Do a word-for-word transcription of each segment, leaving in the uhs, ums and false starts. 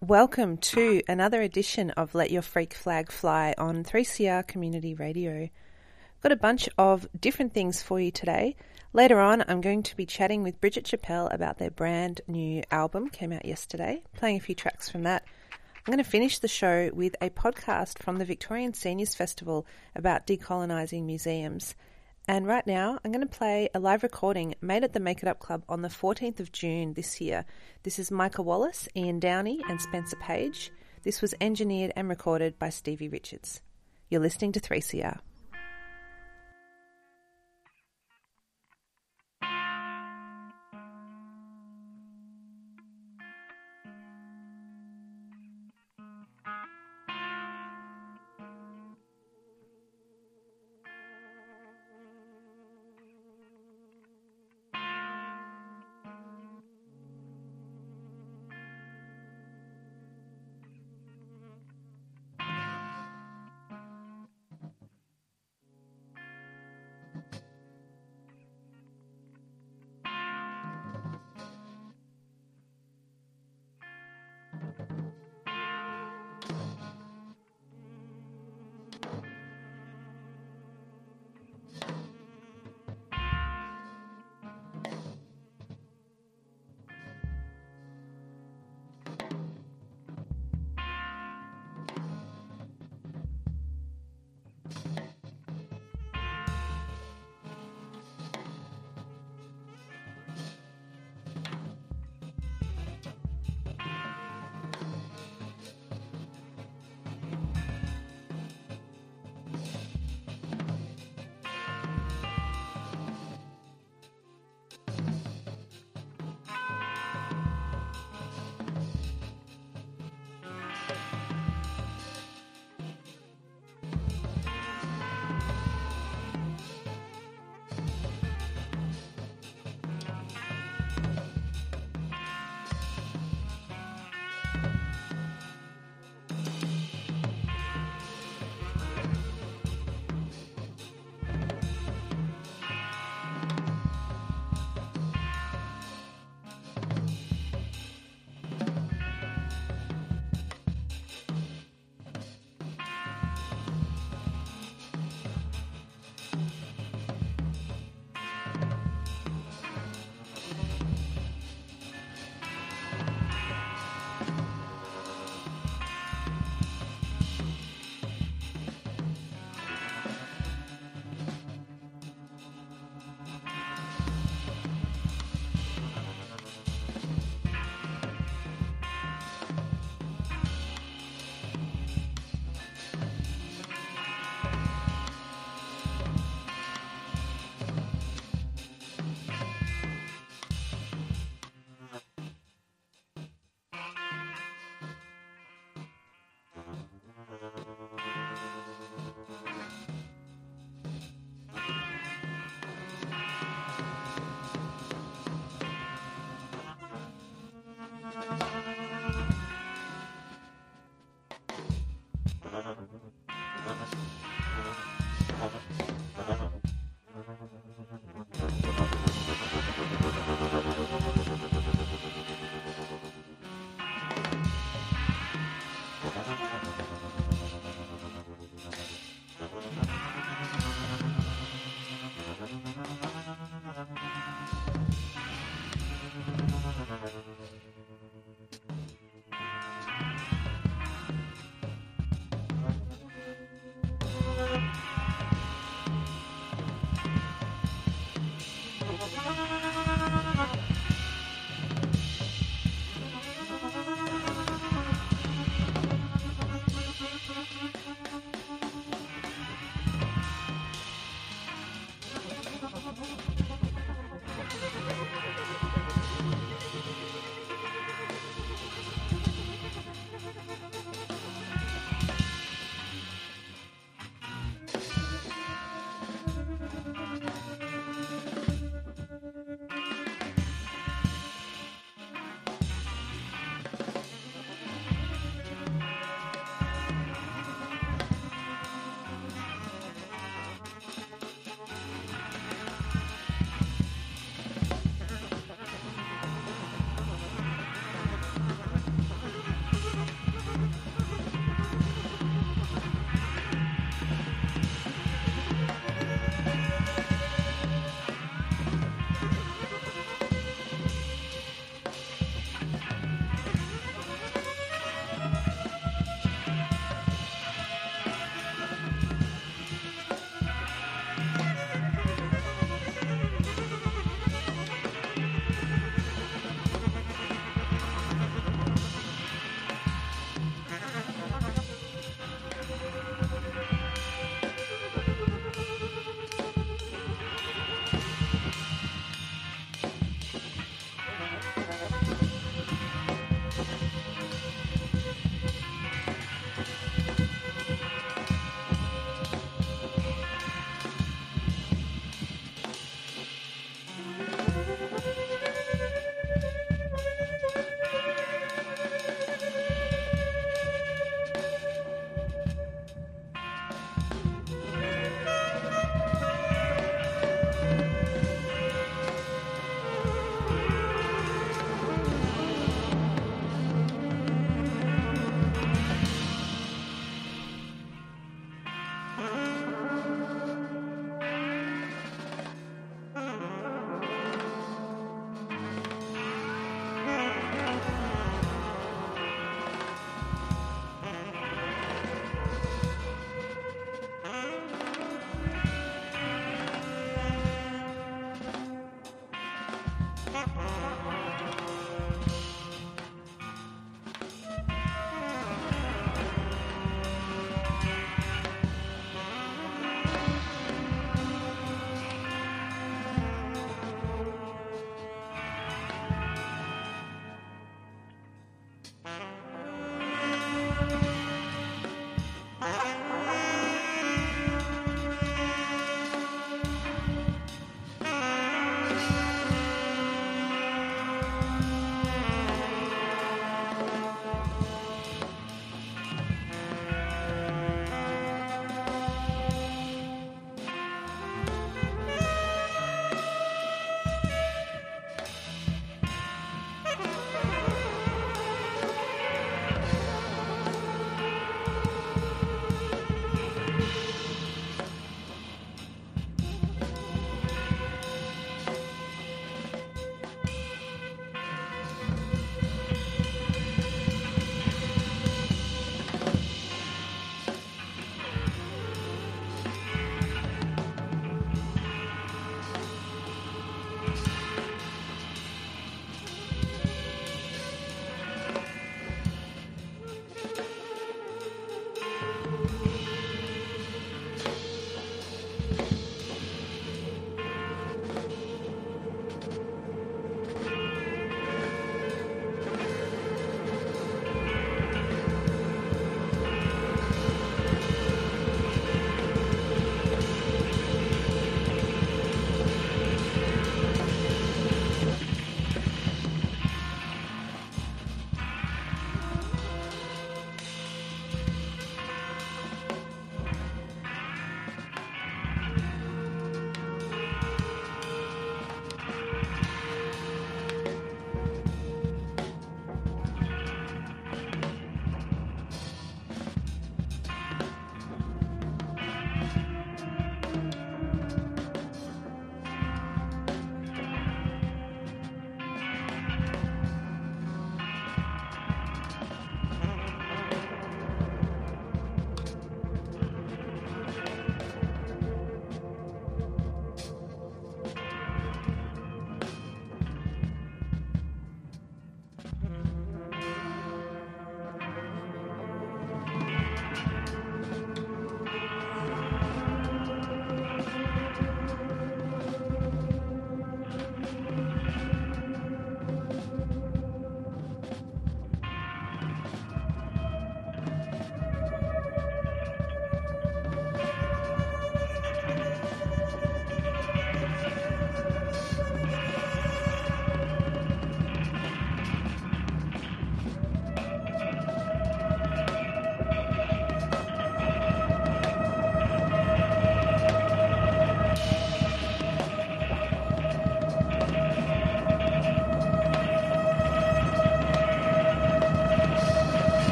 Welcome to another edition of Let Your Freak Flag Fly on three C R Community Radio. Got a bunch of different things for you today. Later on, I'm going to be chatting with Bridget Chappelle about their brand new album, came out yesterday, playing a few tracks from that. I'm going to finish the show with a podcast from the Victorian Seniors Festival about decolonising museums. And right now, I'm going to play a live recording made at the Make It Up Club on the fourteenth of June this year. This is Michael Wallace, Ian Downey and Spencer Page. This was engineered and recorded by Stevie Richards. You're listening to three C R.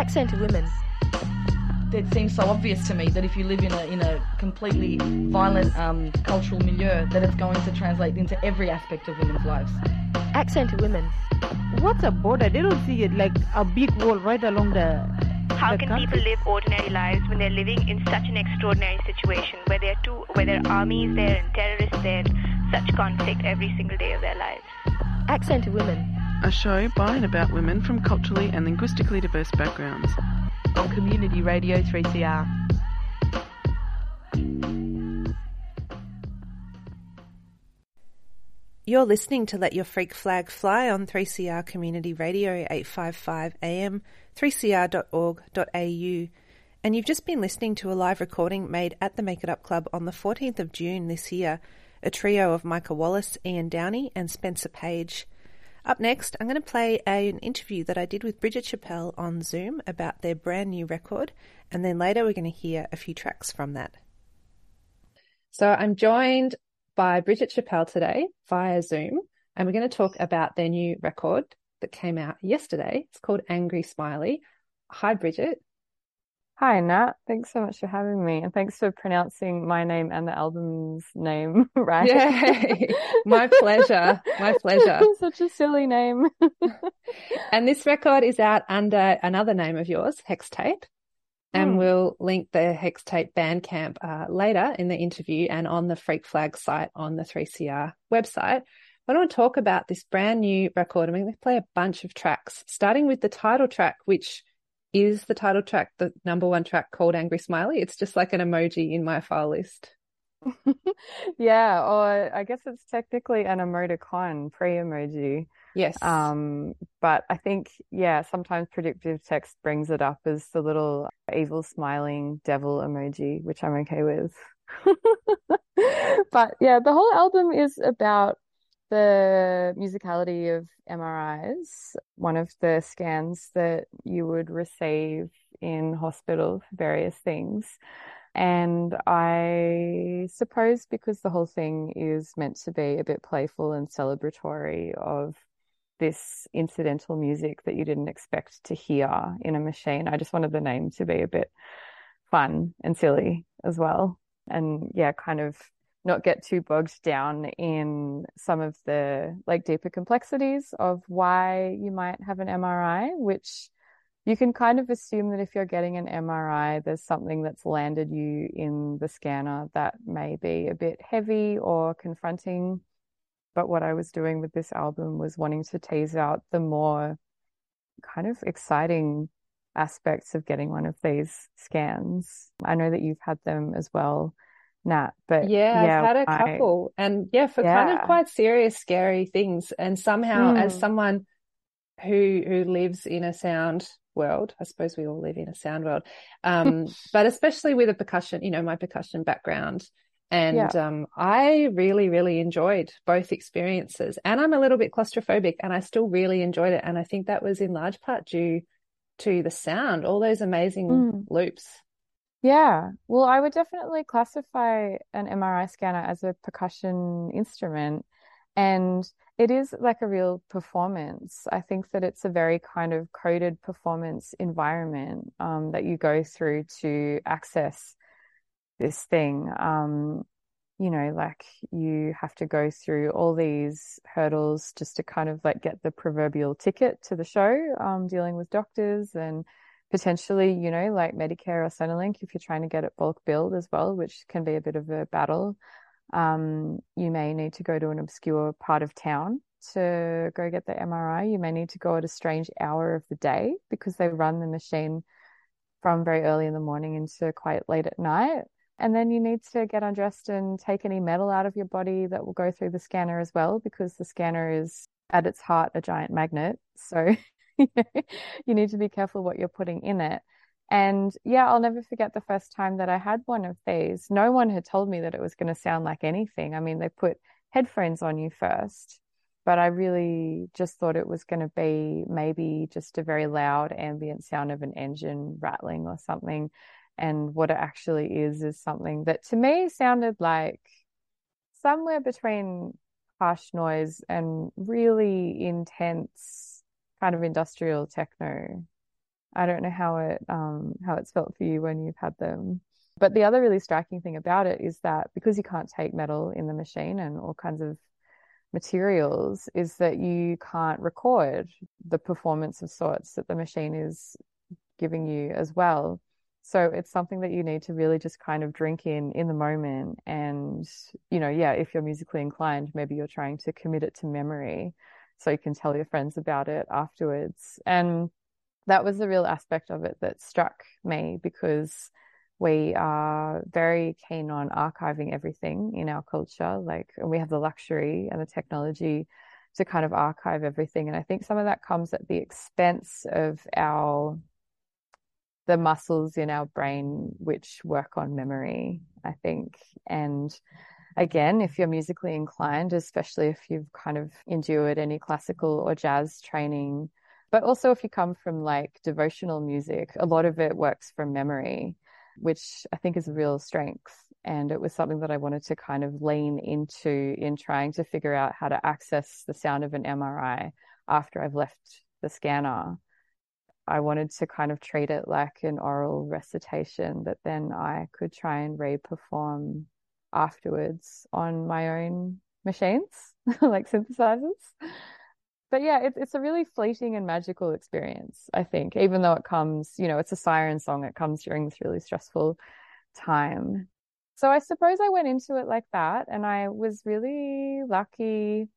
accented women. It seems so obvious to me that if you live in a in a completely violent um, cultural milieu, that it's going to translate into every aspect of women's lives. Accented women. What's a border? They don't see it like a big wall right along the How the can country. People live ordinary lives when they're living in such an extraordinary situation, where there are two, where there are armies there and terrorists there, and such conflict every single day of their lives. Accented women. A show by and about women from culturally and linguistically diverse backgrounds. On Community Radio three C R. You're listening to Let Your Freak Flag Fly on three C R Community Radio eight fifty-five A M, three c r dot org dot a u. And you've just been listening to a live recording made at the Make It Up Club on the fourteenth of June this year, a trio of Michael Wallace, Ian Downey and Spencer Page. Up next, I'm going to play a, an interview that I did with Bridget Chappelle on Zoom about their brand new record, and then later we're going to hear a few tracks from that. So I'm joined by Bridget Chappelle today via Zoom, and we're going to talk about their new record that came out yesterday. It's called Angry Smiley. Hi, Bridget. Hi, Nat. Thanks so much for having me, and thanks for pronouncing my name and the album's name right. Yay. My pleasure. My pleasure. Such a silly name. And this record is out under another name of yours, Hextape, and mm. we'll link the Hextape Bandcamp uh, later in the interview and on the Freak Flag site on the three C R website. I want to talk about this brand new record. I'm going to play a bunch of tracks, starting with the title track, which is the title track, the number one track, called Angry Smiley. It's just like an emoji in my file list. Yeah, or I guess it's technically an emoticon, pre-emoji. Yes. Um, but I think, yeah, sometimes predictive text brings it up as the little evil smiling devil emoji, which I'm okay with. But yeah, the whole album is about the musicality of M R Is, one of the scans that you would receive in hospital for various things. And I suppose because the whole thing is meant to be a bit playful and celebratory of this incidental music that you didn't expect to hear in a machine, I just wanted the name to be a bit fun and silly as well. And yeah, kind of not get too bogged down in some of the like deeper complexities of why you might have an M R I, which you can kind of assume that if you're getting an M R I, there's something that's landed you in the scanner that may be a bit heavy or confronting. But what I was doing with this album was wanting to tease out the more kind of exciting aspects of getting one of these scans. I know that you've had them as well, Nah, but yeah, yeah, I've had a couple, I, and yeah, for yeah. kind of quite serious, scary things. And somehow, mm. as someone who who lives in a sound world, I suppose we all live in a sound world, um, but especially with a percussion, you know, my percussion background, and yeah. um, I really, really enjoyed both experiences. And I'm a little bit claustrophobic, and I still really enjoyed it. And I think that was in large part due to the sound, all those amazing mm. loops. Yeah, well, I would definitely classify an M R I scanner as a percussion instrument, and it is like a real performance. I think that it's a very kind of coded performance environment um, that you go through to access this thing. Um, you know, like you have to go through all these hurdles just to kind of like get the proverbial ticket to the show, um, dealing with doctors and potentially, you know, like Medicare or Centrelink, if you're trying to get it bulk billed as well, which can be a bit of a battle. Um, you may need to go to an obscure part of town to go get the M R I. You may need to go at a strange hour of the day because they run the machine from very early in the morning into quite late at night. And then you need to get undressed and take any metal out of your body that will go through the scanner as well, because the scanner is at its heart a giant magnet. So you need to be careful what you're putting in it. And yeah, I'll never forget the first time that I had one of these. No one had told me that it was going to sound like anything. I mean, they put headphones on you first, but I really just thought it was going to be maybe just a very loud ambient sound of an engine rattling or something. And what it actually is is something that to me sounded like somewhere between harsh noise and really intense kind of industrial techno. I don't know how it um, how it's felt for you when you've had them. But the other really striking thing about it is that because you can't take metal in the machine and all kinds of materials, is that you can't record the performance of sorts that the machine is giving you as well. So it's something that you need to really just kind of drink in in the moment. And, you know, yeah, if you're musically inclined, maybe you're trying to commit it to memory so you can tell your friends about it afterwards. And that was the real aspect of it that struck me, because we are very keen on archiving everything in our culture. Like, and we have the luxury and the technology to kind of archive everything. And I think some of that comes at the expense of our, the muscles in our brain, which work on memory, I think. And again, if you're musically inclined, especially if you've kind of endured any classical or jazz training, but also if you come from like devotional music, a lot of it works from memory, which I think is a real strength. And it was something that I wanted to kind of lean into in trying to figure out how to access the sound of an M R I after I've left the scanner. I wanted to kind of treat it like an oral recitation that then I could try and re-perform afterwards on my own machines, like synthesizers. But yeah, it, it's a really fleeting and magical experience, I think, even though it comes, you know, it's a siren song. It comes during this really stressful time. So I suppose I went into it like that, and I was really lucky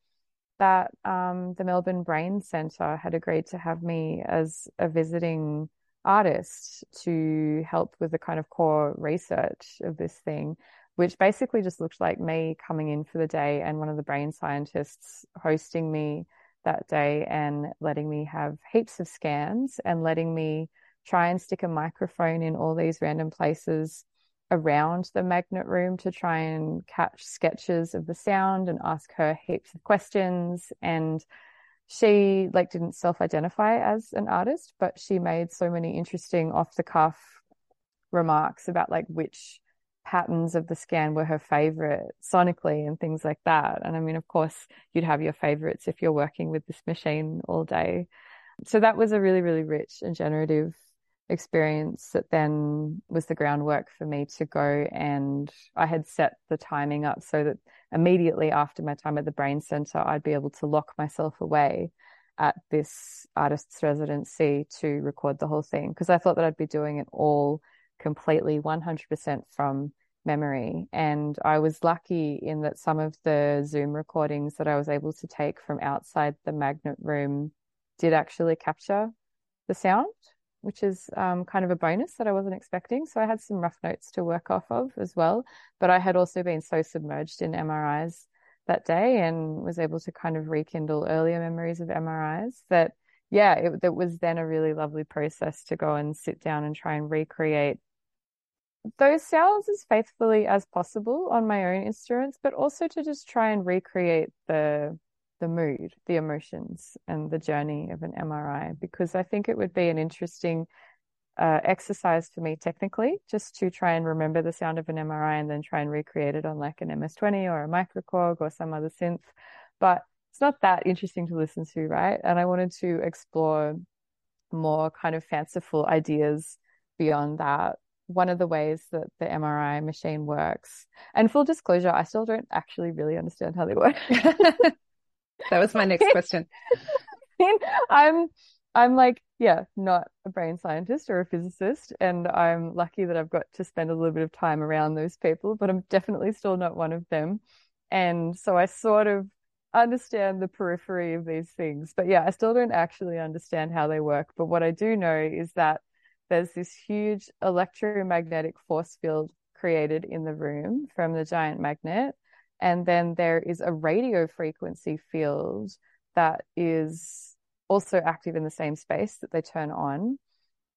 that um, the Melbourne Brain Centre had agreed to have me as a visiting artist to help with the kind of core research of this thing, which basically just looked like me coming in for the day and one of the brain scientists hosting me that day and letting me have heaps of scans and letting me try and stick a microphone in all these random places around the magnet room to try and catch sketches of the sound and ask her heaps of questions. And she like didn't self-identify as an artist, but she made so many interesting off-the-cuff remarks about like which patterns of the scan were her favorite sonically and things like that. And I mean, of course, you'd have your favorites if you're working with this machine all day. So that was a really, really rich and generative experience that then was the groundwork for me to go. And I had set the timing up so that immediately after my time at the Brain Centre, I'd be able to lock myself away at this artist's residency to record the whole thing, because I thought that I'd be doing it all completely one hundred percent from memory. And I was lucky in that some of the Zoom recordings that I was able to take from outside the magnet room did actually capture the sound, which is um, kind of a bonus that I wasn't expecting. So I had some rough notes to work off of as well. But I had also been so submerged in M R Is that day and was able to kind of rekindle earlier memories of M R Is that, yeah, it, it was then a really lovely process to go and sit down and try and recreate those sounds as faithfully as possible on my own instruments, but also to just try and recreate the the mood, the emotions and the journey of an M R I, because I think it would be an interesting uh, exercise for me technically, just to try and remember the sound of an M R I and then try and recreate it on like an M S twenty or a Microkorg or some other synth. But it's not that interesting to listen to, right? And I wanted to explore more kind of fanciful ideas beyond that. One of the ways that the M R I machine works, and full disclosure, I still don't actually really understand how they work. That was my next question. I'm I'm like, yeah, not a brain scientist or a physicist, and I'm lucky that I've got to spend a little bit of time around those people, but I'm definitely still not one of them. And so I sort of understand the periphery of these things. But yeah, I still don't actually understand how they work. But what I do know is that there's this huge electromagnetic force field created in the room from the giant magnet. And then there is a radio frequency field that is also active in the same space that they turn on.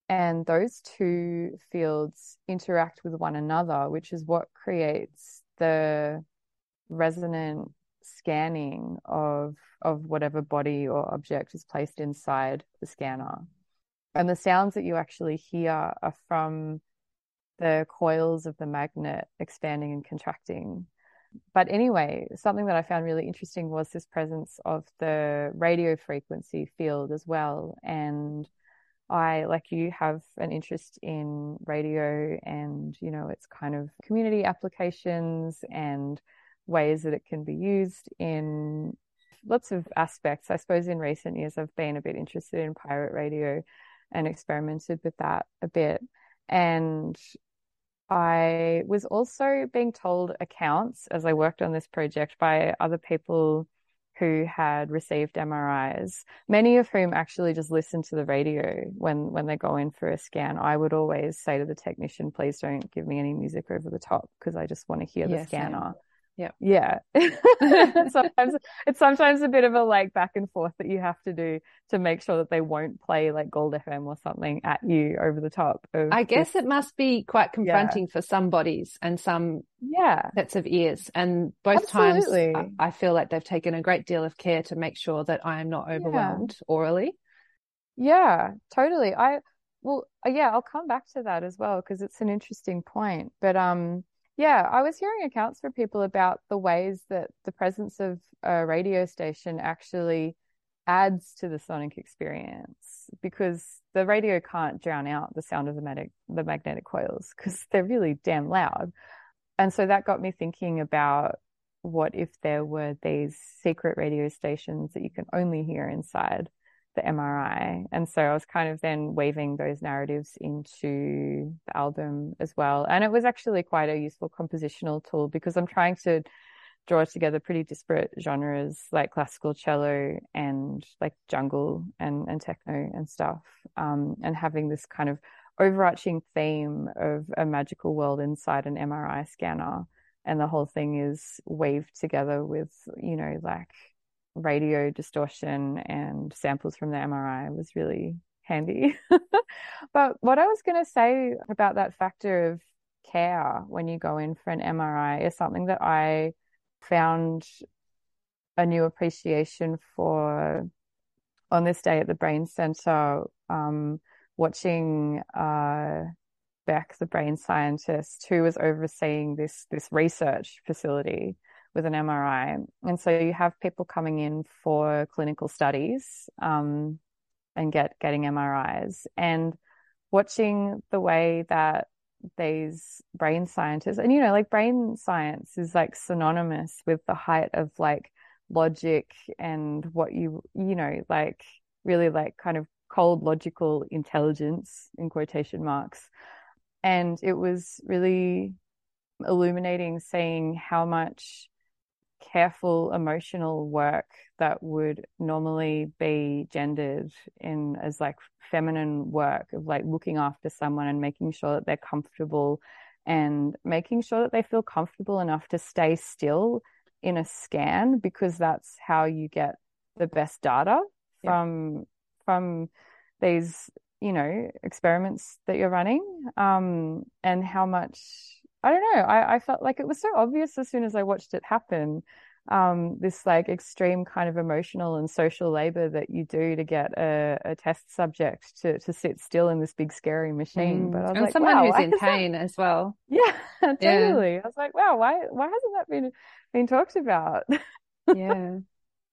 And those two fields interact with one another, which is what creates the resonant scanning of, of whatever body or object is placed inside the scanner. And the sounds that you actually hear are from the coils of the magnet expanding and contracting. But anyway, something that I found really interesting was this presence of the radio frequency field as well. And I, like you, have an interest in radio and, you know, its kind of community applications and ways that it can be used in lots of aspects. I suppose in recent years I've been a bit interested in pirate radio and experimented with that a bit. And I was also being told accounts as I worked on this project by other people who had received M R Is, many of whom actually just listen to the radio when, when they go in for a scan. I would always say to the technician, please don't give me any music over the top because I just want to hear the yes, scanner. Yep. Yeah. sometimes, it's sometimes a bit of a like back and forth that you have to do to make sure that they won't play like Gold F M or something at you over the top. Of I guess this. It must be quite confronting yeah. for some bodies and some yeah. sets of ears. And both Absolutely. times I, I feel like they've taken a great deal of care to make sure that I am not overwhelmed yeah. orally. Yeah, totally. I, well, yeah, I'll come back to that as well because it's an interesting point. But, um, yeah, I was hearing accounts from people about the ways that the presence of a radio station actually adds to the sonic experience, because the radio can't drown out the sound of the magnetic, the magnetic coils because they're really damn loud. And so that got me thinking about what if there were these secret radio stations that you can only hear inside the M R I. And so I was kind of then weaving those narratives into the album as well. And it was actually quite a useful compositional tool because I'm trying to draw together pretty disparate genres like classical cello and like jungle and, and techno and stuff, um, and having this kind of overarching theme of a magical world inside an M R I scanner. And the whole thing is weaved together with, you know, like radio distortion and samples from the M R I was really handy. But what I was going to say about that factor of care when you go in for an M R I is something that I found a new appreciation for on this day at the Brain Centre, um, watching uh, Beck, the brain scientist, who was overseeing this this research facility with an M R I. And so you have people coming in for clinical studies um, and get getting M R Is, and watching the way that these brain scientists, and you know, like brain science is like synonymous with the height of like logic and what you, you know, like really like kind of cold logical intelligence in quotation marks. And it was really illuminating seeing how much careful emotional work that would normally be gendered in as like feminine work of like looking after someone and making sure that they're comfortable and making sure that they feel comfortable enough to stay still in a scan, because that's how you get the best data from yeah. from these, you know, experiments that you're running, um and how much I don't know. I, I felt like it was so obvious as soon as I watched it happen, um, this like extreme kind of emotional and social labor that you do to get a, a test subject to, to sit still in this big scary machine. Mm. But I was and like, someone wow, who's in pain that... as well. Yeah, totally. Yeah. I was like, wow, why why hasn't that been been talked about? Yeah,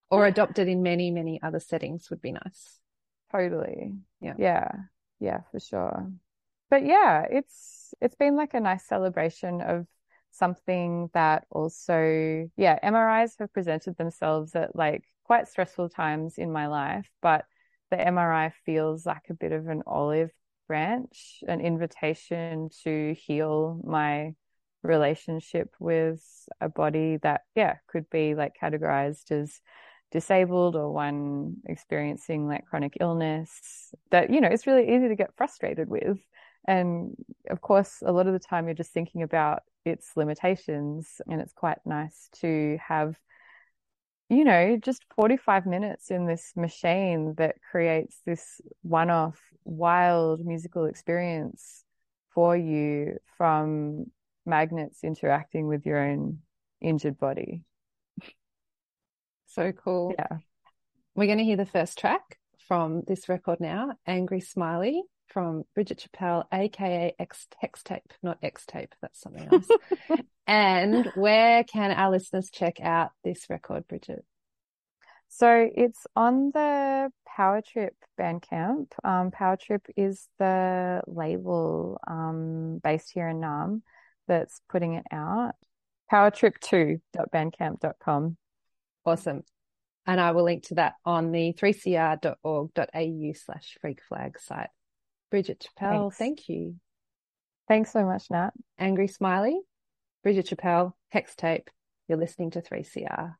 or adopted in many many other settings would be nice. Totally. Yeah. Yeah. Yeah. For sure. But yeah, it's it's been like a nice celebration of something that also, yeah, M R Is have presented themselves at like quite stressful times in my life, but the M R I feels like a bit of an olive branch, an invitation to heal my relationship with a body that, yeah, could be like categorized as disabled or one experiencing like chronic illness that, you know, it's really easy to get frustrated with. And of course, a lot of the time you're just thinking about its limitations, and it's quite nice to have, you know, just forty-five minutes in this machine that creates this one-off wild musical experience for you from magnets interacting with your own injured body. So cool. Yeah. We're going to hear the first track from this record now, Angry Smiley, from Bridget Chappelle, aka X Hextape, not Xtape, that's something else. And where can our listeners check out this record, Bridget? So it's on the Power Trip Bandcamp. Um, Power Trip is the label um, based here in Naarm that's putting it out. power trip two dot bandcamp dot com. Awesome. And I will link to that on the three c r dot org dot a u slash freak flag site. Bridget Chappelle, Thanks. Thank you. Thanks so much, Nat. Angry Smiley, Bridget Chappelle, Hextape. You're listening to three C R.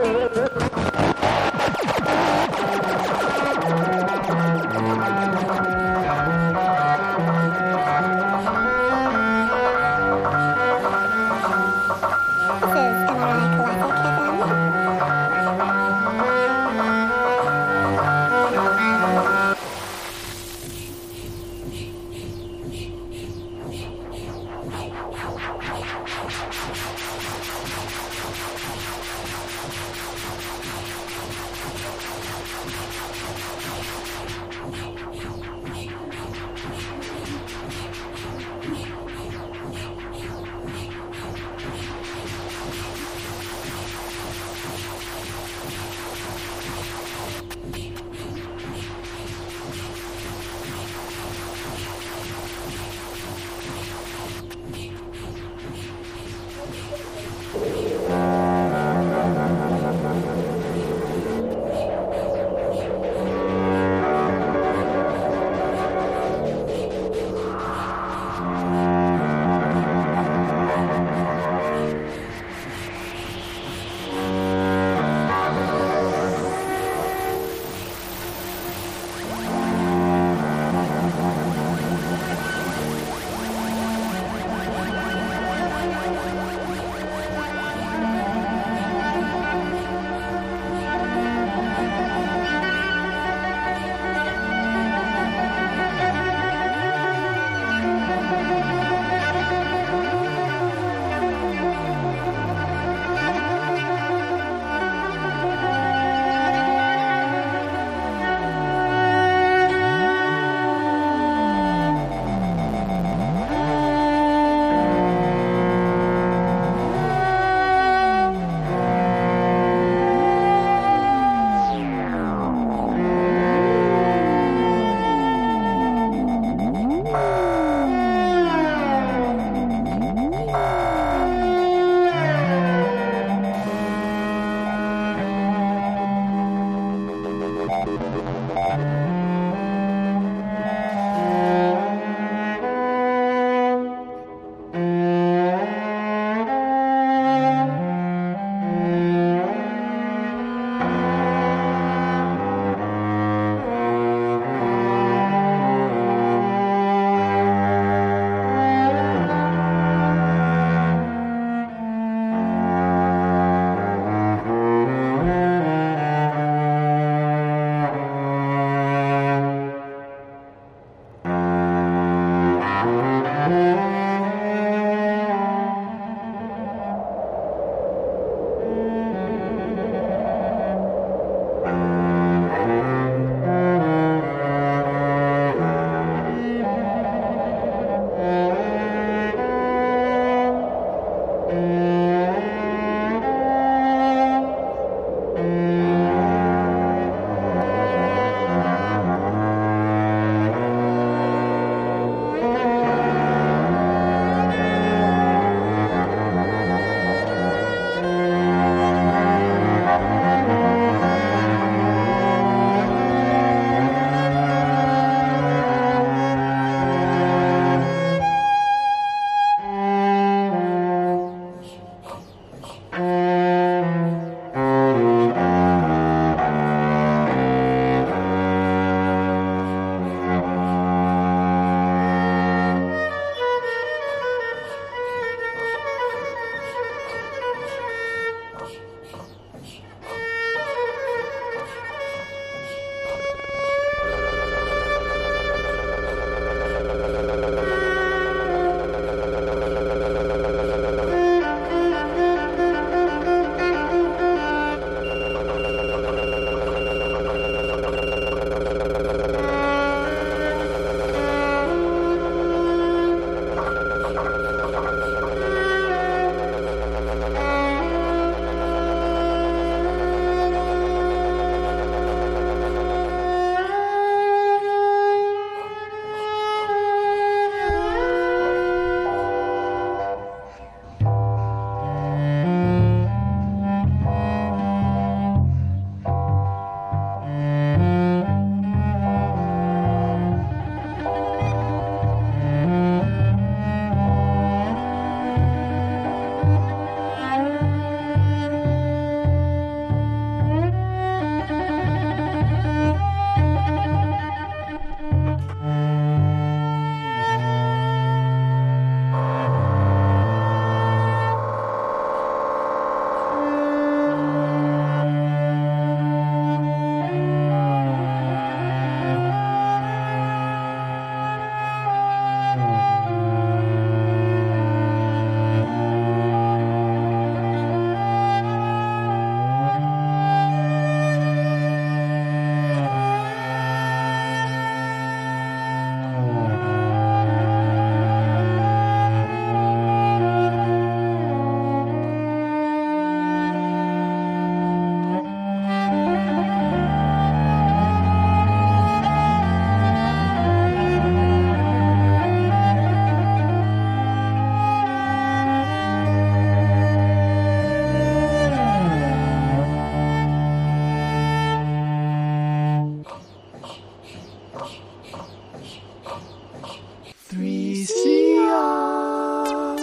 three C R.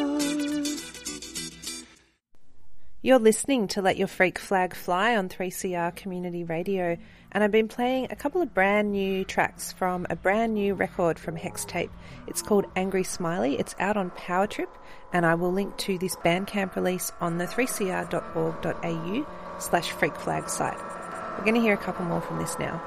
You're listening to Let Your Freak Flag Fly on three C R Community Radio, and I've been playing a couple of brand new tracks from a brand new record from Hextape. It's called Angry Smiley. It's out on Power Trip, and I will link to this Bandcamp release on the three c r dot org dot a u slash freak flag site. We're going to hear a couple more from this now.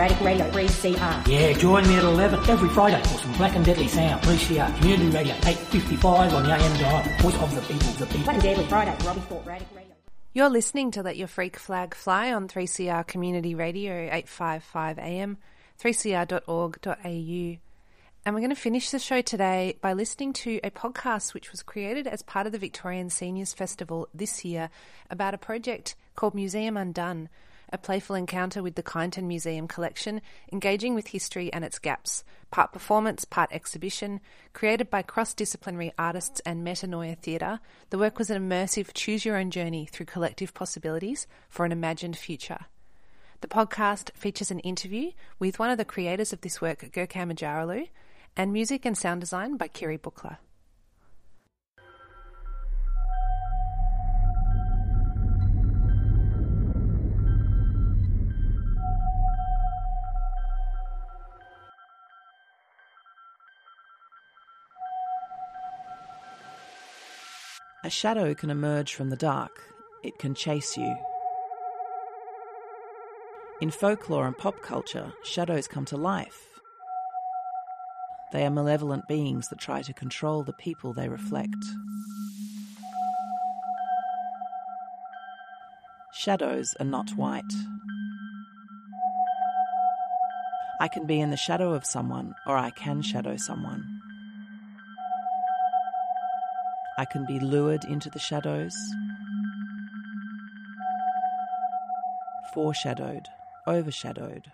Radio three C R. Yeah, join me at eleven every Friday for some black and deadly sound. three C R Community Radio eight fifty-five on the A M dial. Voice of the people, the people. Black and deadly Friday, Robbie Fort Radio. You're listening to Let Your Freak Flag Fly on three C R Community Radio eight fifty-five A M, three c r dot org dot a u. And we're going to finish the show today by listening to a podcast which was created as part of the Victorian Seniors Festival this year about a project called Museum Undone, a playful encounter with the Kyneton Museum collection, engaging with history and its gaps, part performance, part exhibition, created by cross-disciplinary artists and Metanoia Theatre. The work was an immersive choose-your-own journey through collective possibilities for an imagined future. The podcast features an interview with one of the creators of this work, Gurkan Ajaralu, and music and sound design by Kiri Buckley. A shadow can emerge from the dark. It can chase you. In folklore and pop culture, shadows come to life. They are malevolent beings that try to control the people they reflect. Shadows are not white. I can be in the shadow of someone, or I can shadow someone. I can be lured into the shadows, foreshadowed, overshadowed.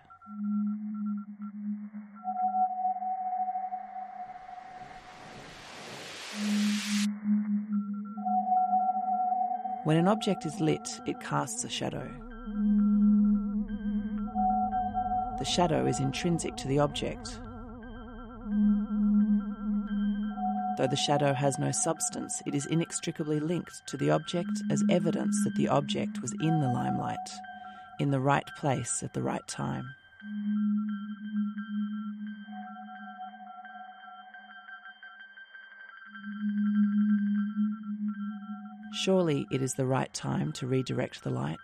When an object is lit, it casts a shadow. The shadow is intrinsic to the object. Though the shadow has no substance, it is inextricably linked to the object as evidence that the object was in the limelight, in the right place at the right time. Surely it is the right time to redirect the light.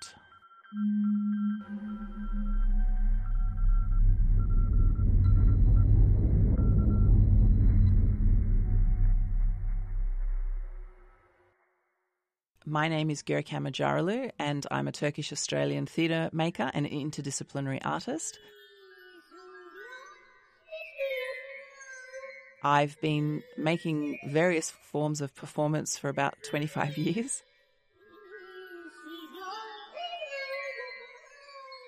My name is Gurkan Ajaralu, and I'm a Turkish-Australian theatre maker and interdisciplinary artist. I've been making various forms of performance for about twenty-five years.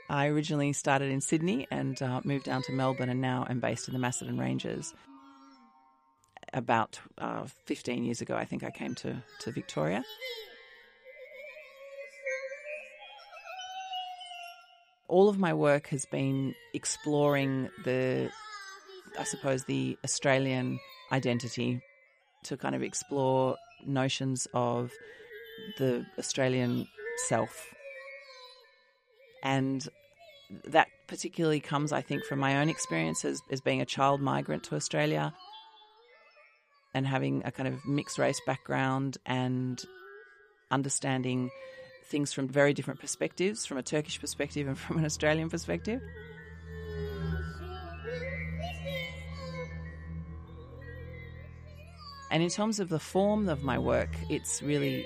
I originally started in Sydney and uh, moved down to Melbourne, and now I'm based in the Macedon Ranges. About uh, fifteen years ago, I think I came to, to Victoria. All of my work has been exploring the I suppose the Australian identity, to kind of explore notions of the Australian self. And that particularly comes, I think, from my own experience as, as being a child migrant to Australia and having a kind of mixed race background and understanding things from very different perspectives, from a Turkish perspective and from an Australian perspective. And in terms of the form of my work, it's really,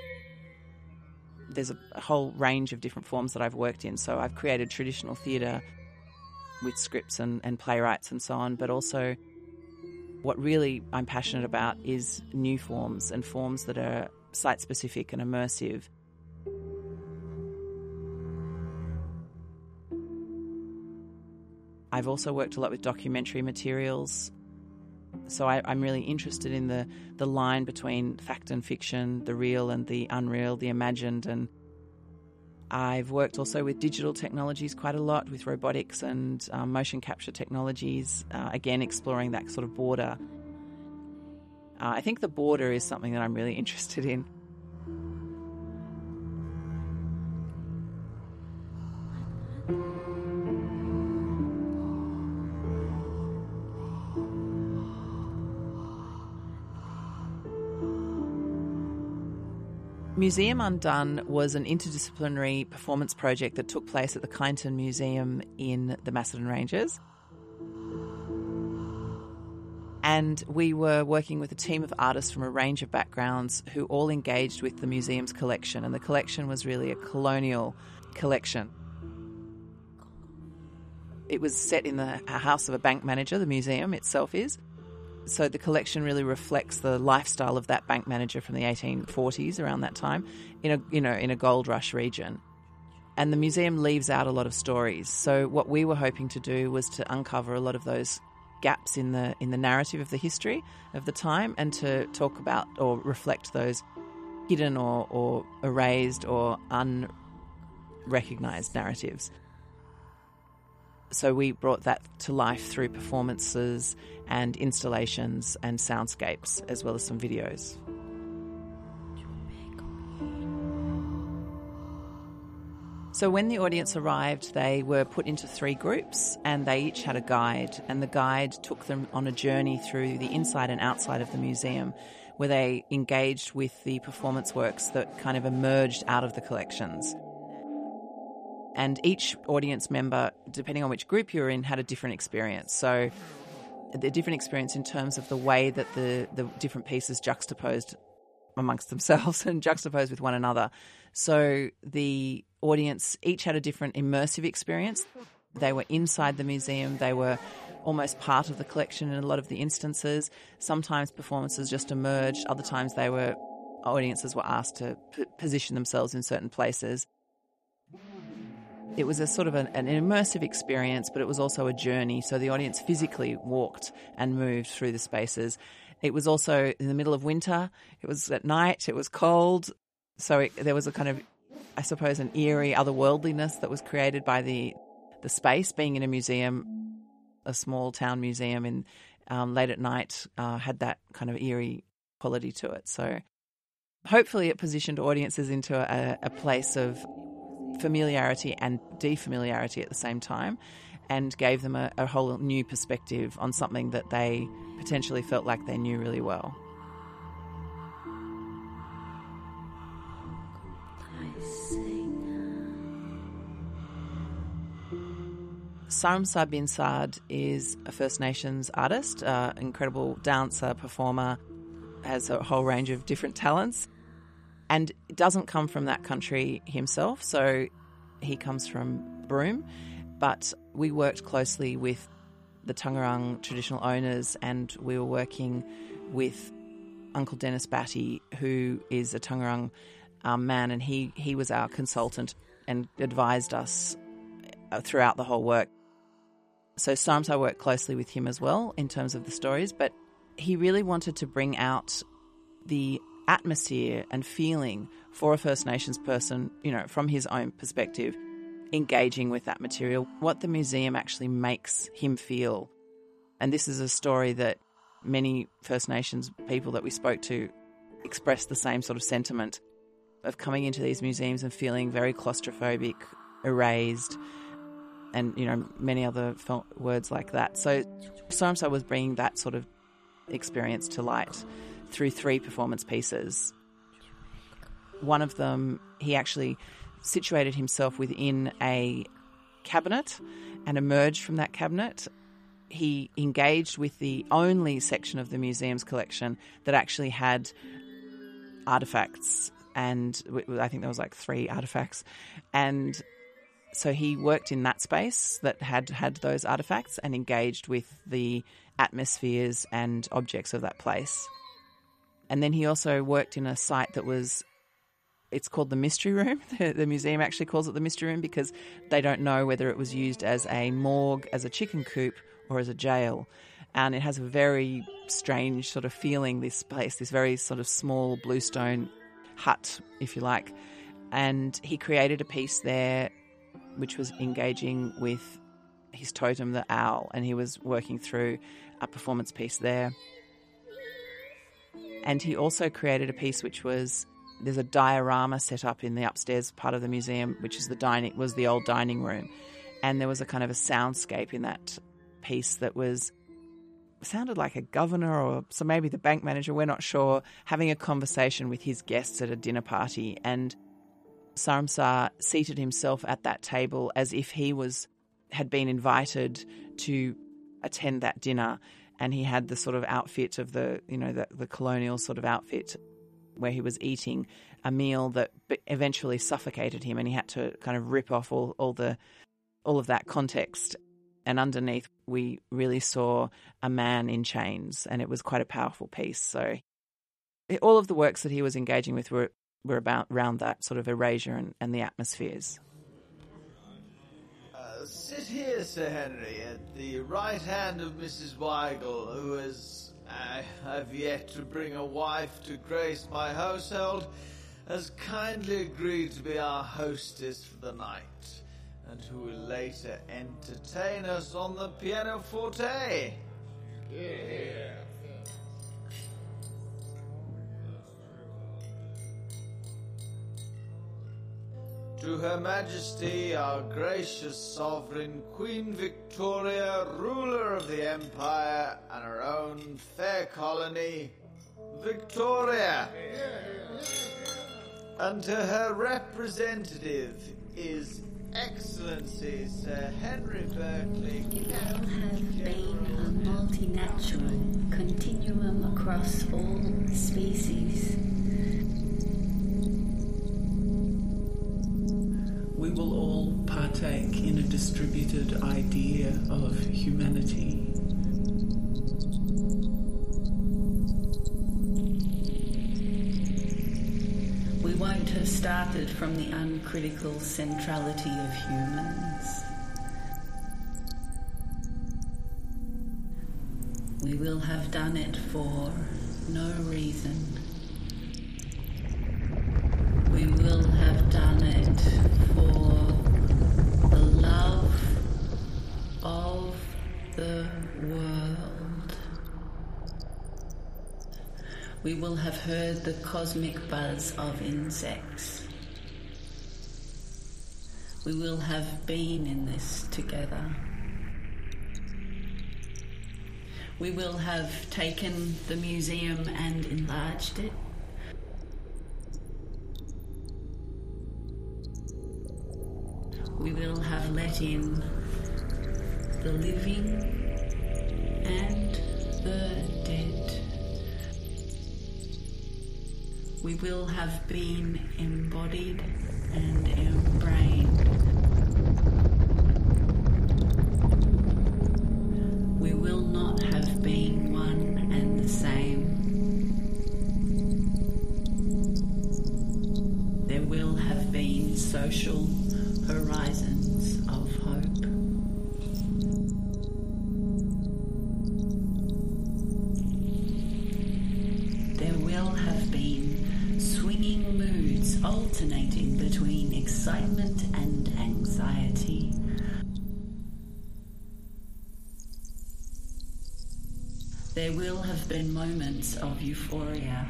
there's a whole range of different forms that I've worked in. So I've created traditional theatre with scripts and, and playwrights and so on, but also what really I'm passionate about is new forms and forms that are site-specific and immersive. I've also worked a lot with documentary materials. So I, I'm really interested in the, the line between fact and fiction, the real and the unreal, the imagined. And I've worked also with digital technologies quite a lot, with robotics and uh, motion capture technologies, uh, again exploring that sort of border. Uh, I think the border is something that I'm really interested in. Museum Undone was an interdisciplinary performance project that took place at the Kyneton Museum in the Macedon Ranges. And we were working with a team of artists from a range of backgrounds who all engaged with the museum's collection, and the collection was really a colonial collection. It was set in the house of a bank manager, the museum itself is. So the collection really reflects the lifestyle of that bank manager from the eighteen forties, around that time, in a you know in a gold rush region. And the museum leaves out a lot of stories. So what we were hoping to do was to uncover a lot of those gaps in the in the narrative of the history of the time, and to talk about or reflect those hidden or, or erased or unrecognised narratives. So we brought that to life through performances and installations and soundscapes, as well as some videos. So when the audience arrived, they were put into three groups, and they each had a guide, and the guide took them on a journey through the inside and outside of the museum, where they engaged with the performance works that kind of emerged out of the collections. And each audience member, depending on which group you were in, had a different experience. So a different experience in terms of the way that the, the different pieces juxtaposed amongst themselves and juxtaposed with one another. So the audience each had a different immersive experience. They were inside the museum. They were almost part of the collection in a lot of the instances. Sometimes performances just emerged. Other times they were audiences were asked to p- position themselves in certain places. It was a sort of an, an immersive experience, but it was also a journey. So the audience physically walked and moved through the spaces. It was also in the middle of winter. It was at night. It was cold. So it, there was a kind of, I suppose, an eerie otherworldliness that was created by the the space. Being in a museum, a small town museum, in um, late at night uh, had that kind of eerie quality to it. So hopefully it positioned audiences into a, a place of familiarity and defamiliarity at the same time, and gave them a, a whole new perspective on something that they potentially felt like they knew really well. Sarum Sa Binsad is a First Nations artist, uh, incredible dancer, performer, has a whole range of different talents, and doesn't come from that country himself. So he comes from Broome, but we worked closely with the Taungurung traditional owners, and we were working with Uncle Dennis Batty, who is a Taungurung um, man, and he, he was our consultant and advised us throughout the whole work. So sometimes I work closely with him as well in terms of the stories, but he really wanted to bring out the atmosphere and feeling for a First Nations person, you know, from his own perspective, engaging with that material, what the museum actually makes him feel. And this is a story that many First Nations people that we spoke to expressed the same sort of sentiment of coming into these museums and feeling very claustrophobic, erased, and, you know, many other words like that. So Sarum Sa was bringing that sort of experience to light through three performance pieces. One of them, he actually situated himself within a cabinet and emerged from that cabinet. He engaged with the only section of the museum's collection that actually had artefacts, and I think there was like three artefacts, and so he worked in that space that had had those artefacts and engaged with the atmospheres and objects of that place. And then he also worked in a site that was, it's called the Mystery Room. The, the museum actually calls it the Mystery Room because they don't know whether it was used as a morgue, as a chicken coop, or as a jail. And it has a very strange sort of feeling, this place, this very sort of small bluestone hut, if you like. And he created a piece there which was engaging with his totem, the owl, and he was working through a performance piece there. And he also created a piece which was, there's a diorama set up in the upstairs part of the museum, which is the dining, was the old dining room. And there was a kind of a soundscape in that piece that was, sounded like a governor or so maybe the bank manager, we're not sure, having a conversation with his guests at a dinner party. And Sarum Sa seated himself at that table as if he was had been invited to attend that dinner, and he had the sort of outfit of the, you know, the, the colonial sort of outfit where he was eating a meal that eventually suffocated him, and he had to kind of rip off all, all the all of that context. And underneath we really saw a man in chains, and it was quite a powerful piece. So all of the works that he was engaging with were were about around that sort of erasure and, and the atmospheres. Uh, sit here, Sir Henry, at the right hand of Missus Weigel, who has, I have yet to bring a wife to grace my household, has kindly agreed to be our hostess for the night, and who will later entertain us on the pianoforte. Yeah. To Her Majesty, our gracious sovereign, Queen Victoria, ruler of the Empire and her own fair colony, Victoria. And to her representative is Excellency Sir Henry Berkeley. You have been a multinatural continuum across all species. We will all partake in a distributed idea of humanity. We won't have started from the uncritical centrality of humans. We will have done it for no reason. We will have done it for the love of the world. We will have heard the cosmic buzz of insects. We will have been in this together. We will have taken the museum and enlarged it. We will have let in the living and the dead. We will have been embodied and embrained. We will not have been one and the same. There will have been social horizons of hope. There will have been swinging moods alternating between excitement and anxiety. There will have been moments of euphoria.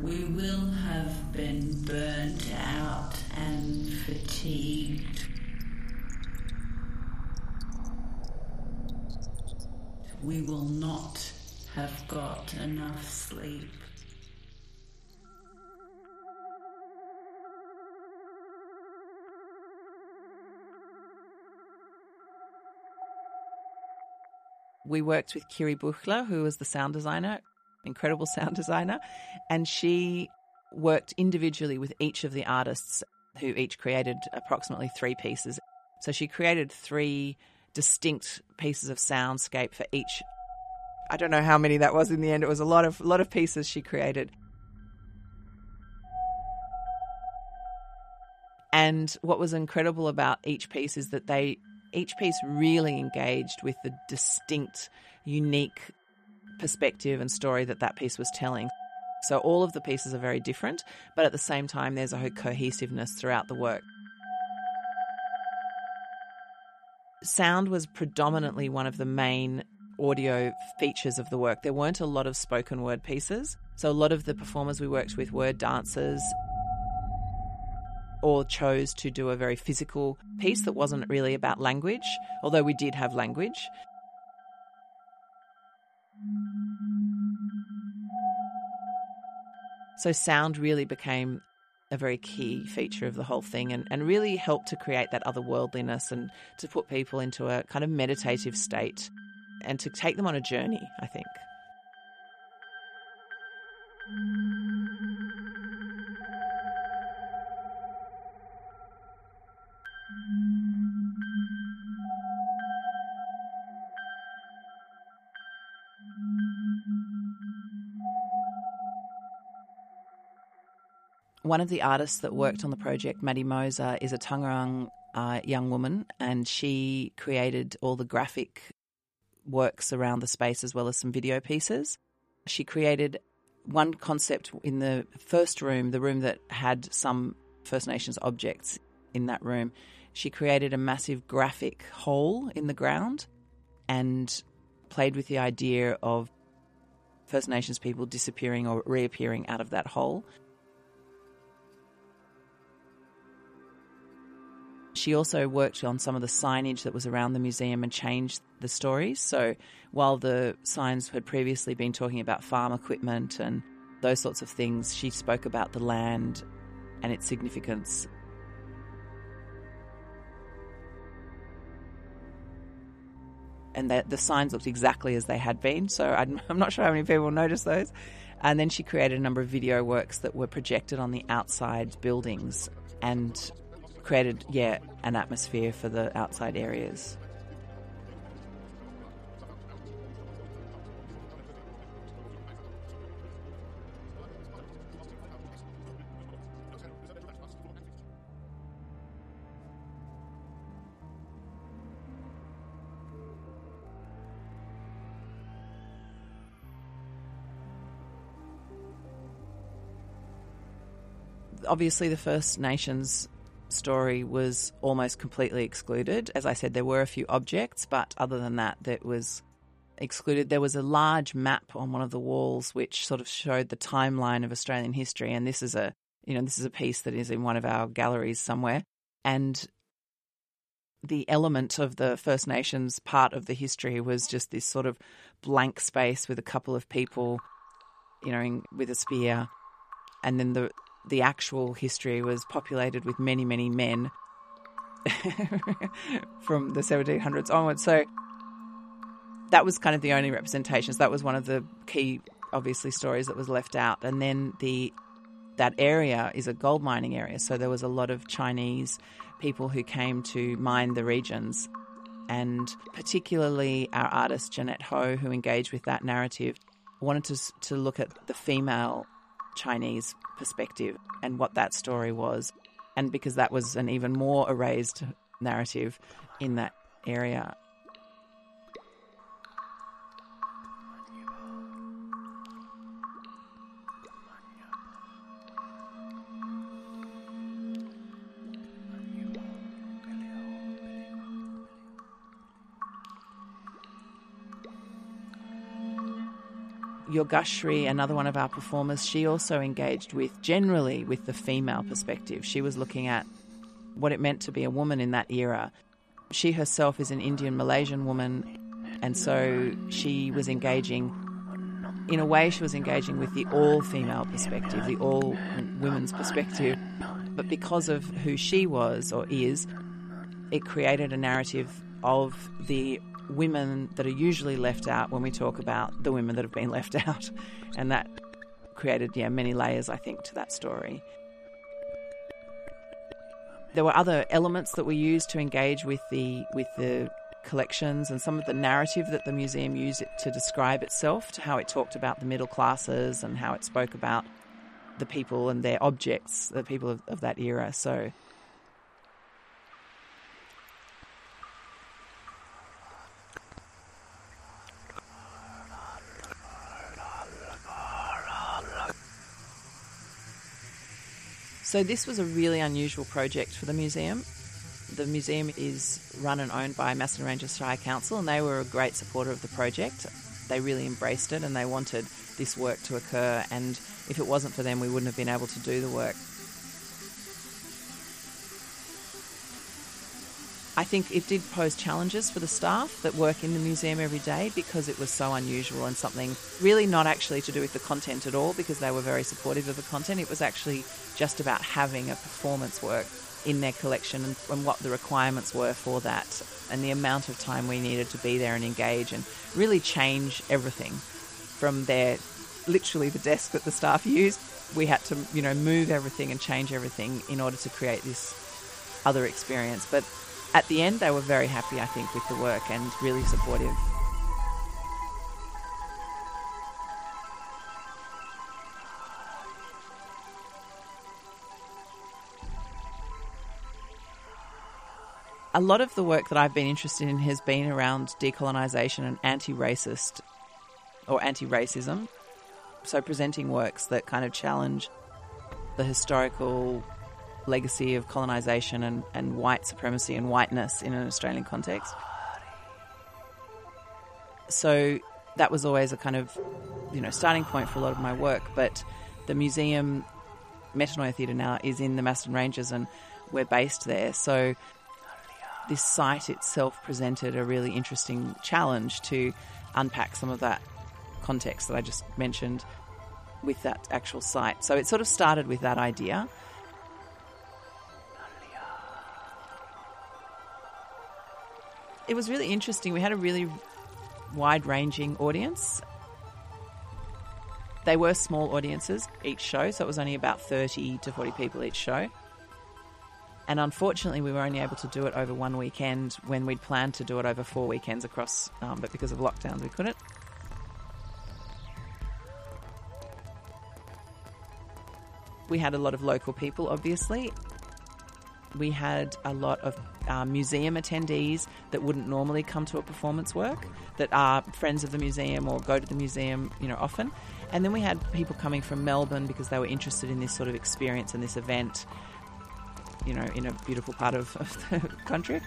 We will have been burnt out and fatigued. We will not have got enough sleep. We worked with Kiri Buckley, who was the sound designer. Incredible sound designer, and she worked individually with each of the artists who each created approximately three pieces. So she created three distinct pieces of soundscape for each. I don't know how many that was in the end. It was a lot of lot of pieces she created. And what was incredible about each piece is that they each piece really engaged with the distinct, unique perspective and story that that piece was telling. So all of the pieces are very different, but at the same time there's a cohesiveness throughout the work. Sound was predominantly one of the main audio features of the work. There weren't a lot of spoken word pieces, so a lot of the performers we worked with were dancers or chose to do a very physical piece that wasn't really about language, although we did have language. So sound really became a very key feature of the whole thing and, and really helped to create that otherworldliness and to put people into a kind of meditative state and to take them on a journey, I think. One of the artists that worked on the project, Maddie Moser, is a Taungurung uh, young woman, and she created all the graphic works around the space as well as some video pieces. She created one concept in the first room, the room that had some First Nations objects in that room. She created a massive graphic hole in the ground and played with the idea of First Nations people disappearing or reappearing out of that hole. she also worked on some of the signage that was around the museum and changed the stories. So while the signs had previously been talking about farm equipment and those sorts of things, she spoke about the land and its significance. And the, the signs looked exactly as they had been, so I'm, I'm not sure how many people noticed those. And then she created a number of video works that were projected on the outside buildings and created, yeah, an atmosphere for the outside areas. Obviously, the First Nations story was almost completely excluded. As I said, there were a few objects, but other than that, that was excluded. There was a large map on one of the walls which sort of showed the timeline of Australian history, and this is a, you know, this is a piece that is in one of our galleries somewhere. And the element of the First Nations part of the history was just this sort of blank space with a couple of people, you know, in, with a spear, and then the The actual history was populated with many, many men from the seventeen hundreds onwards. So that was kind of the only representations. That was one of the key, obviously, stories that was left out. And then the that area is a gold mining area. So there was a lot of Chinese people who came to mine the regions. And particularly our artist, Jeanette Ho, who engaged with that narrative, wanted to to look at the female Chinese perspective and what that story was, and because that was an even more erased narrative in that area. Yogashri, another one of our performers, she also engaged with, generally, with the female perspective. She was looking at what it meant to be a woman in that era. She herself is an Indian-Malaysian woman, and so she was engaging, in a way she was engaging with the all-female perspective, the all-women's perspective. But because of who she was or is, it created a narrative of the women that are usually left out when we talk about the women that have been left out, and that created yeah many layers, I think, to that story. There were other elements that were used to engage with the with the collections and some of the narrative that the museum used it to describe itself, to how it talked about the middle classes and how it spoke about the people and their objects, the people of, of that era. So So this was a really unusual project for the museum. The museum is run and owned by Masson Ranges Shire Council, and they were a great supporter of the project. They really embraced it, and they wanted this work to occur, and if it wasn't for them, we wouldn't have been able to do the work. I think it did pose challenges for the staff that work in the museum every day, because it was so unusual and something really not actually to do with the content at all, because they were very supportive of the content. It was actually just about having a performance work in their collection and, and what the requirements were for that and the amount of time we needed to be there and engage and really change everything from their, literally the desk that the staff used. We had to, you know, move everything and change everything in order to create this other experience. But at the end, they were very happy, I think, with the work and really supportive. A lot of the work that I've been interested in has been around decolonisation and anti-racist or anti-racism. So presenting works that kind of challenge the historical legacy of colonisation and, and white supremacy and whiteness in an Australian context. So that was always a kind of, you know, starting point for a lot of my work. But the museum, Metanoia Theatre now, is in the Masson Ranges and we're based there. So this site itself presented a really interesting challenge to unpack some of that context that I just mentioned with that actual site. So it sort of started with that idea. It was really interesting. We had a really wide-ranging audience. They were small audiences each show, so it was only about thirty to forty people each show. And unfortunately, we were only able to do it over one weekend when we'd planned to do it over four weekends across, um, but because of lockdowns, we couldn't. We had a lot of local people, obviously. We had a lot of uh, museum attendees that wouldn't normally come to a performance work, that are friends of the museum or go to the museum, you know, often. And then we had people coming from Melbourne because they were interested in this sort of experience and this event, you know, in a beautiful part of, of the country.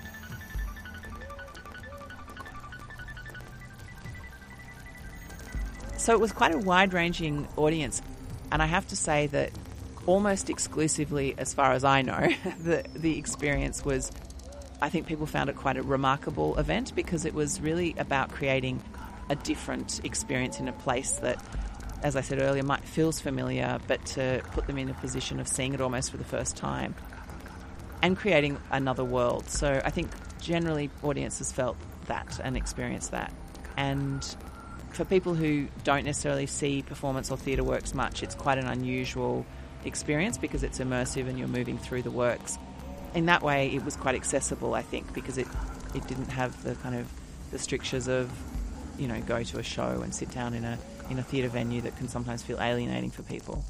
So it was quite a wide-ranging audience, and I have to say that almost exclusively, as far as I know, the, the experience was, I think people found it quite a remarkable event because it was really about creating a different experience in a place that, as I said earlier, might feels familiar, but to put them in a position of seeing it almost for the first time and creating another world. So I think generally audiences felt that and experienced that. And for people who don't necessarily see performance or theatre works much, it's quite an unusual experience because it's immersive and you're moving through the works. In that way, it was quite accessible, I think, because it it didn't have the kind of the strictures of, you know, go to a show and sit down in a in a theatre venue that can sometimes feel alienating for people.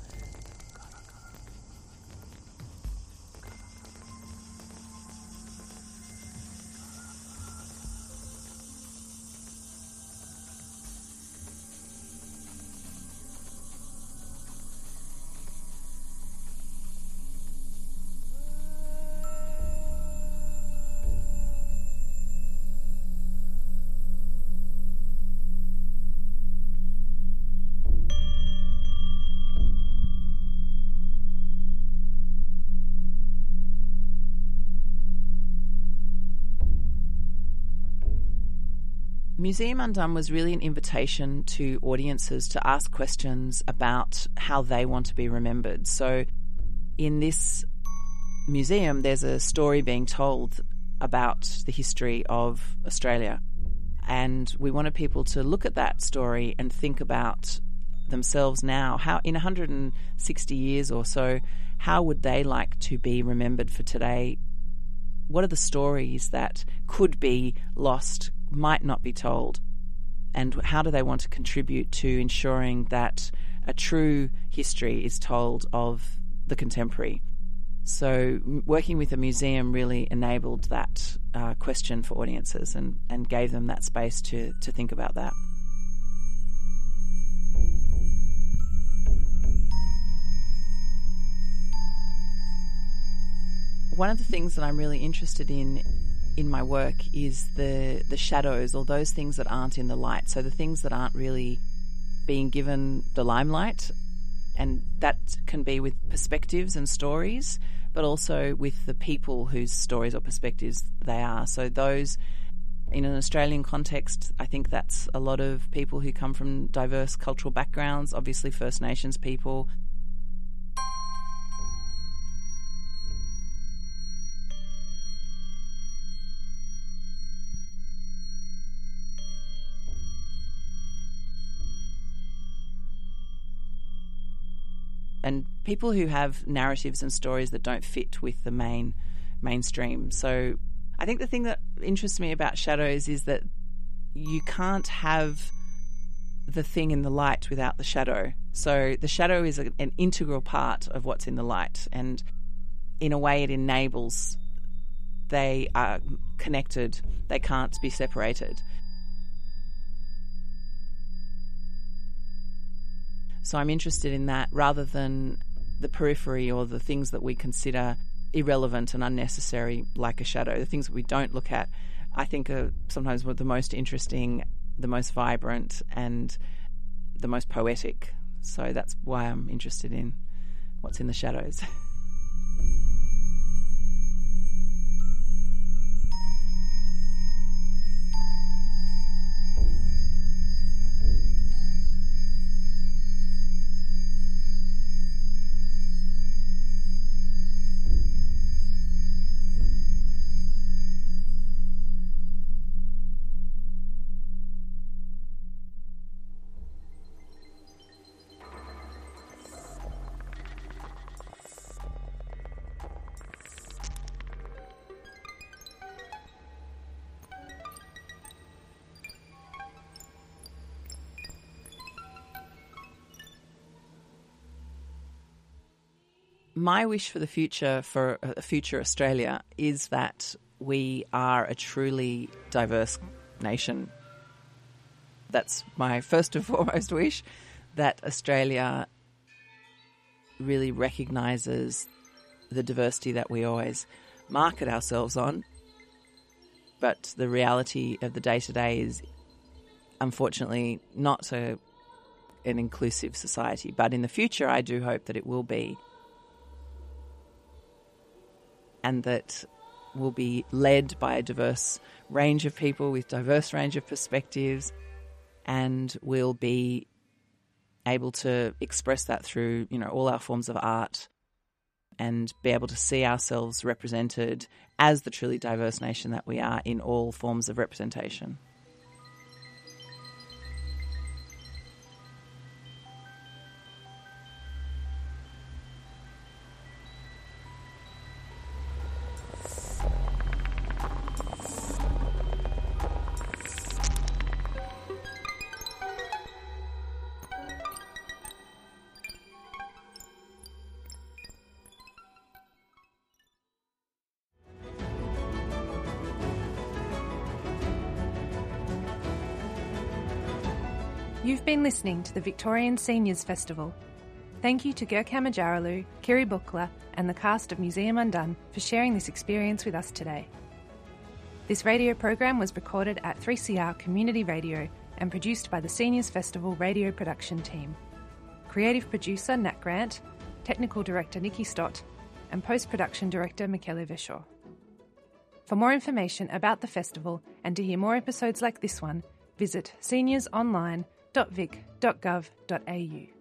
Museum Undone was really an invitation to audiences to ask questions about how they want to be remembered. So in this museum, there's a story being told about the history of Australia. And we wanted people to look at that story and think about themselves now. How in one hundred sixty years or so, how would they like to be remembered for today? What are the stories that could be lost, might not be told, and how do they want to contribute to ensuring that a true history is told of the contemporary? So working with a museum really enabled that uh, question for audiences and, and gave them that space to, to think about that. One of the things that I'm really interested in in my work is the the shadows, or those things that aren't in the light, so the things that aren't really being given the limelight. And that can be with perspectives and stories, but also with the people whose stories or perspectives they are. So those, in an Australian context, I think that's a lot of people who come from diverse cultural backgrounds, obviously First Nations people. And people who have narratives and stories that don't fit with the main mainstream. So I think the thing that interests me about shadows is that you can't have the thing in the light without the shadow. So the shadow is a, an integral part of what's in the light, and in a way it enables, they are connected, they can't be separated. So I'm interested in that rather than the periphery or the things that we consider irrelevant and unnecessary, like a shadow. The things that we don't look at, I think, are sometimes the most interesting, the most vibrant and the most poetic. So that's why I'm interested in what's in the shadows. my wish for the future, for uh, future Australia, is that we are a truly diverse nation. That's my first and foremost wish, that Australia really recognises the diversity that we always market ourselves on. But the reality of the day-to-day is, unfortunately, not a, an inclusive society. But in the future, I do hope that it will be, and that will be led by a diverse range of people with diverse range of perspectives, and we'll be able to express that through, you know, all our forms of art, and be able to see ourselves represented as the truly diverse nation that we are in all forms of representation. You've been listening to the Victorian Seniors Festival. Thank you to Gurkan Ajaralu, Kiri Buckley and the cast of Museum Undone for sharing this experience with us today. This radio program was recorded at three C R Community Radio and produced by the Seniors Festival radio production team. Creative producer Nat Grant, technical director Nikki Stott and post-production director Michele Veshaw. For more information about the festival and to hear more episodes like this one, visit seniors online dot vic dot gov dot a u.